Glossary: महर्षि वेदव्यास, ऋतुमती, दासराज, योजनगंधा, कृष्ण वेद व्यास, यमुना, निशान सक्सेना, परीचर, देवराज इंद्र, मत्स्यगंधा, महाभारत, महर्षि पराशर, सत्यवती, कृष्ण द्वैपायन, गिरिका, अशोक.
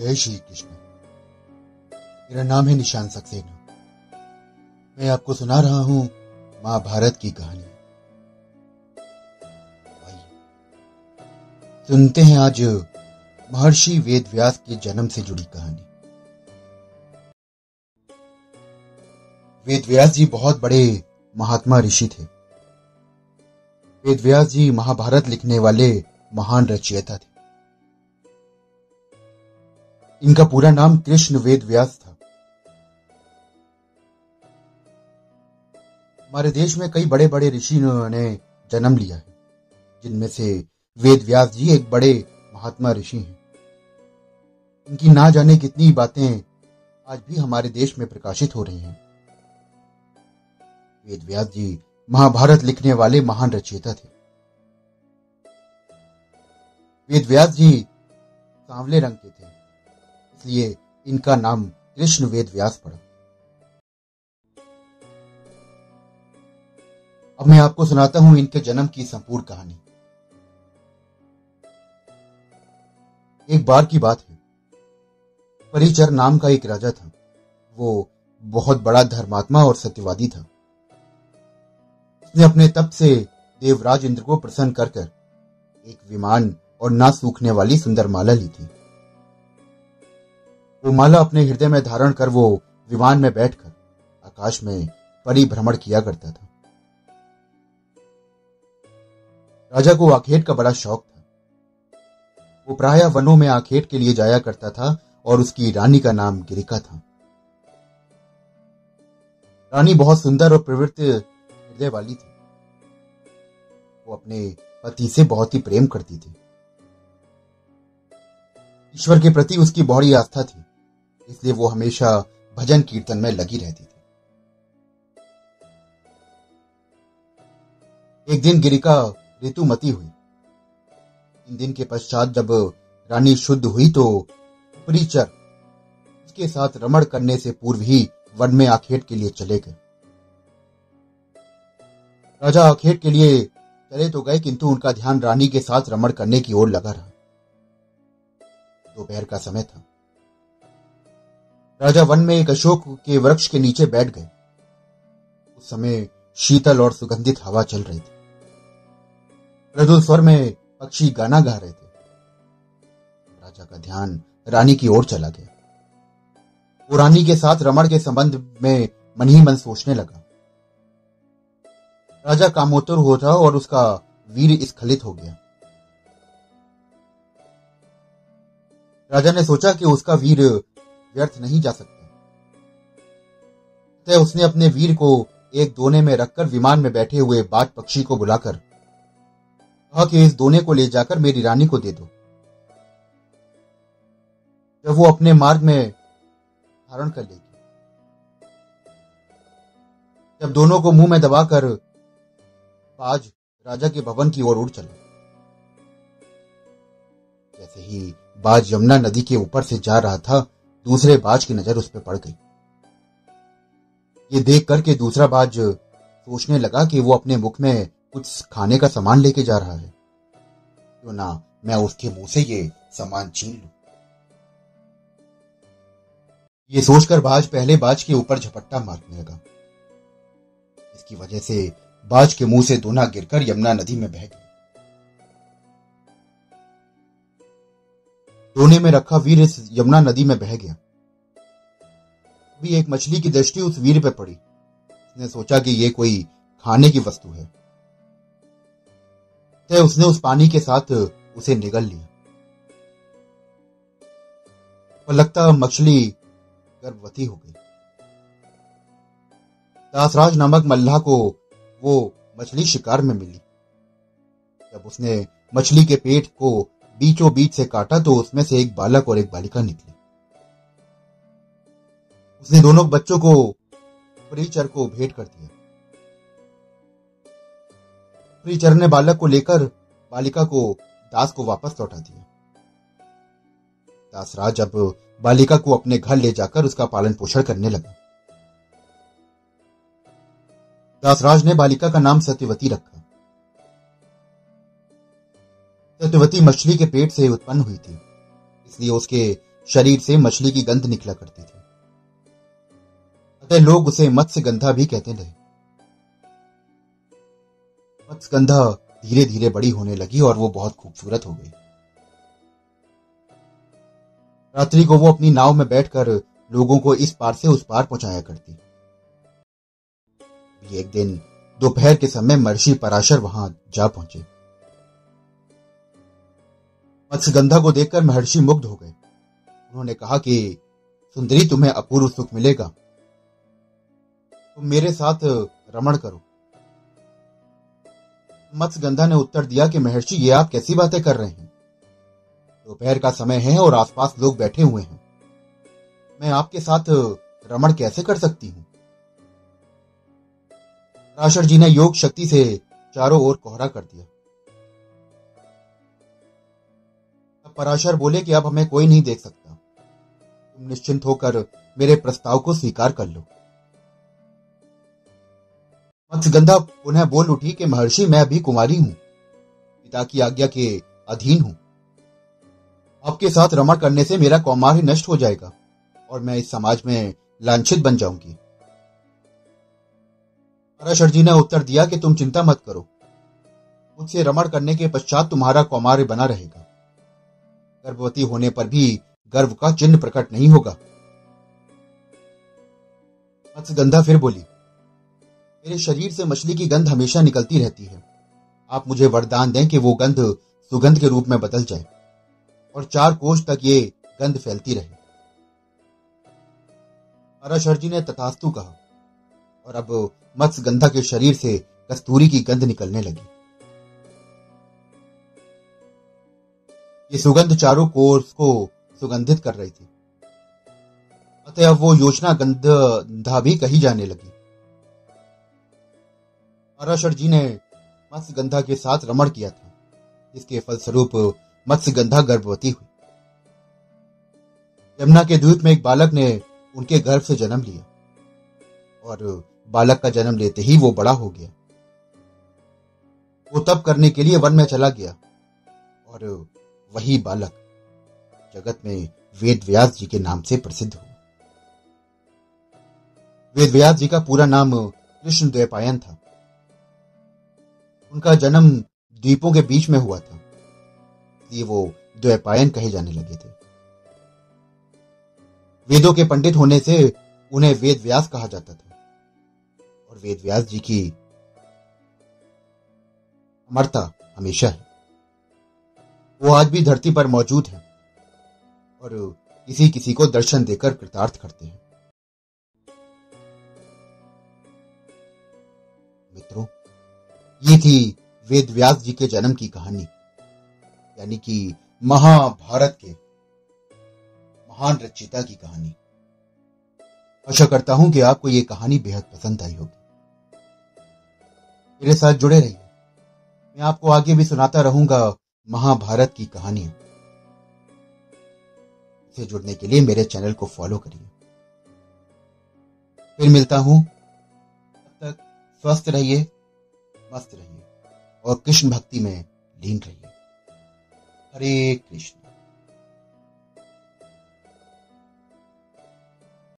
जय श्री कृष्ण। मेरा नाम है निशान सक्सेना। मैं आपको सुना रहा हूं महाभारत की कहानी। आइए सुनते हैं आज महर्षि वेदव्यास के जन्म से जुड़ी कहानी। वेदव्यास जी बहुत बड़े महात्मा ऋषि थे। वेदव्यास जी महाभारत लिखने वाले महान रचयिता थे। इनका पूरा नाम कृष्ण वेद व्यास था। हमारे देश में कई बड़े बड़े ऋषियों ने जन्म लिया है, जिनमें से वेद व्यास जी एक बड़े महात्मा ऋषि हैं। इनकी ना जाने कितनी बातें आज भी हमारे देश में प्रकाशित हो रही हैं। वेद व्यास जी महाभारत लिखने वाले महान रचयिता थे। वेद व्यास जी सांवले रंग के थे, इसलिए इनका नाम कृष्ण वेद व्यास पड़ा। अब मैं आपको सुनाता हूं इनके जन्म की संपूर्ण कहानी। एक बार की बात है, परीचर नाम का एक राजा था। वो बहुत बड़ा धर्मात्मा और सत्यवादी था। उसने अपने तप से देवराज इंद्र को प्रसन्न कर कर एक विमान और ना सूखने वाली सुंदर माला ली थी। वो माला अपने हृदय में धारण कर वो विमान में बैठकर आकाश में परिभ्रमण किया करता था। राजा को आखेट का बड़ा शौक था। वो प्रायः वनों में आखेट के लिए जाया करता था और उसकी रानी का नाम गिरिका था। रानी बहुत सुंदर और प्रवृत्त हृदय वाली थी। वो अपने पति से बहुत ही प्रेम करती थी। ईश्वर के प्रति उसकी बड़ी आस्था थी, इसलिए वो हमेशा भजन कीर्तन में लगी रहती थी। एक दिन गिरिका ऋतुमती हुई। 3 दिन के पश्चात जब रानी शुद्ध हुई तो परीचर उसके साथ रमण करने से पूर्व ही वन में आखेट के लिए चले गए। राजा आखेट के लिए चले तो गए, किंतु उनका ध्यान रानी के साथ रमण करने की ओर लगा रहा। दोपहर का समय था। राजा वन में एक अशोक के वृक्ष के नीचे बैठ गए। उस समय शीतल और सुगंधित हवा चल रही थी। मृदु स्वर में पक्षी गाना गा रहे थे। राजा का ध्यान रानी की ओर चला गया। वो रानी के साथ रमण के संबंध में मन ही मन सोचने लगा। राजा कामोत्तर हुआ था और उसका वीर स्खलित हो गया। राजा ने सोचा कि उसका वीर व्यर्थ नहीं जा सकता। अतः उसने अपने वीर को एक दोने में रखकर विमान में बैठे हुए बाज पक्षी को बुलाकर कहा कि इस दोने को ले जाकर मेरी रानी को दे दो। जब वो अपने मार्ग में धारण कर लेगी, जब दोनों को मुंह में दबाकर बाज राजा के भवन की ओर उड़ चला। जैसे ही बाज यमुना नदी के ऊपर से जा रहा था, दूसरे बाज की नजर उस पर पड़ गई। ये देख करके दूसरा बाज सोचने लगा कि वो अपने मुख में कुछ खाने का सामान लेके जा रहा है, क्यों ना मैं उसके मुंह से ये सामान छीन लूं। ये सोचकर बाज पहले बाज के ऊपर झपट्टा मारने लगा। इसकी वजह से बाज के मुंह से दोना गिरकर यमुना नदी में बह गया। दोने में रखा वीर इस यमुना नदी में बह गया। अभी एक मछली की दृष्टि उस वीर पर पड़ी। उसने सोचा कि ये कोई खाने की वस्तु है। तब उसने उस पानी के साथ उसे निगल लिया। पलकता मछली गर्भवती हो गई। दासराज नामक मल्लाह को वो मछली शिकार में मिली। जब उसने मछली के पेट को बीचों बीच से काटा तो उसमें से एक बालक और एक बालिका निकली। उसने दोनों बच्चों को परीचर को भेंट कर दिया। परीचर ने बालक को लेकर बालिका को दास को वापस लौटा दिया। दासराज अब बालिका को अपने घर ले जाकर उसका पालन पोषण करने लगा। दासराज ने बालिका का नाम सत्यवती रखा। सत्यवती मछली के पेट से उत्पन्न हुई थी, इसलिए उसके शरीर से मछली की गंध निकला करती थी, अतः लोग उसे मत्स्यगंधा भी कहते रहे। मत्स्यगंधा धीरे धीरे बड़ी होने लगी और वो बहुत खूबसूरत हो गई। रात्रि को वो अपनी नाव में बैठकर लोगों को इस पार से उस पार पहुंचाया करती। एक दिन दोपहर के समय महर्षि पराशर वहां जा पहुंचे। मत्स्यगंधा को देखकर महर्षि मुग्ध हो गए। उन्होंने कहा कि सुंदरी, तुम्हें अपूर्व सुख मिलेगा, तुम मेरे साथ रमण करो। मत्स्यगंधा ने उत्तर दिया कि महर्षि, ये आप कैसी बातें कर रहे हैं? दोपहर का समय है और आसपास लोग बैठे हुए हैं, मैं आपके साथ रमण कैसे कर सकती हूं? पराशर जी ने योग शक्ति से चारों ओर कोहरा कर दिया। अब पराशर बोले कि अब हमें कोई नहीं देख सकता, तुम निश्चिंत होकर मेरे प्रस्ताव को स्वीकार कर लो। मत्स्यगंधा पुनः बोल उठी कि महर्षि, मैं अभी कुमारी हूं, पिता की आज्ञा के अधीन हूं, आपके साथ रमण करने से मेरा कौमार्य नष्ट हो जाएगा और मैं इस समाज में लांछित बन जाऊंगी। पराशर जी ने उत्तर दिया कि तुम चिंता मत करो, मुझसे रमण करने के पश्चात तुम्हारा कौमार्य बना रहेगा, गर्भवती होने पर भी गर्व का चिन्ह प्रकट नहीं होगा। मत्स्यगंधा फिर बोली, मेरे शरीर से मछली की गंध हमेशा निकलती रहती है, आप मुझे वरदान दें कि वो गंध सुगंध के रूप में बदल जाए और 4 कोस तक ये गंध फैलती रहे। पराशर जी ने तथास्तु कहा और अब मत्स्यगंधा के शरीर से कस्तूरी की गंध निकलने लगी। ये सुगंध 4 कोस को सुगंधित कर रही थी, अतः वो योजनगंधा भी कही जाने लगी। पराशर जी ने मत्स्यगंधा के साथ रमण किया था, इसके फलस्वरूप मत्स्यगंधा गर्भवती हुई। यमुना के द्वीप में एक बालक ने उनके गर्भ से जन्म लिया और बालक का जन्म लेते ही वो बड़ा हो गया। वो तप करने के लिए वन में चला गया और वही बालक जगत में वेदव्यास जी के नाम से प्रसिद्ध हुआ। वेदव्यास जी का पूरा नाम कृष्ण द्वैपायन था। उनका जन्म द्वीपों के बीच में हुआ था, इसलिए वो द्वैपायन कहे जाने लगे थे। वेदों के पंडित होने से उन्हें वेदव्यास कहा जाता था और वेदव्यास जी की अमरता हमेशा है। वो आज भी धरती पर मौजूद है और किसी किसी को दर्शन देकर कृतार्थ करते हैं। मित्रों, ये थी वेदव्यास जी के जन्म की कहानी, यानी कि महाभारत के महान रचयिता की कहानी। आशा करता हूं कि आपको ये कहानी बेहद पसंद आई होगी। मेरे साथ जुड़े रहिए, मैं आपको आगे भी सुनाता रहूंगा महाभारत की कहानियां। इससे जुड़ने के लिए मेरे चैनल को फॉलो करिए। फिर मिलता हूं, तब तक स्वस्थ रहिए, मस्त रहिए और कृष्ण भक्ति में लीन रहिए। हरे कृष्ण।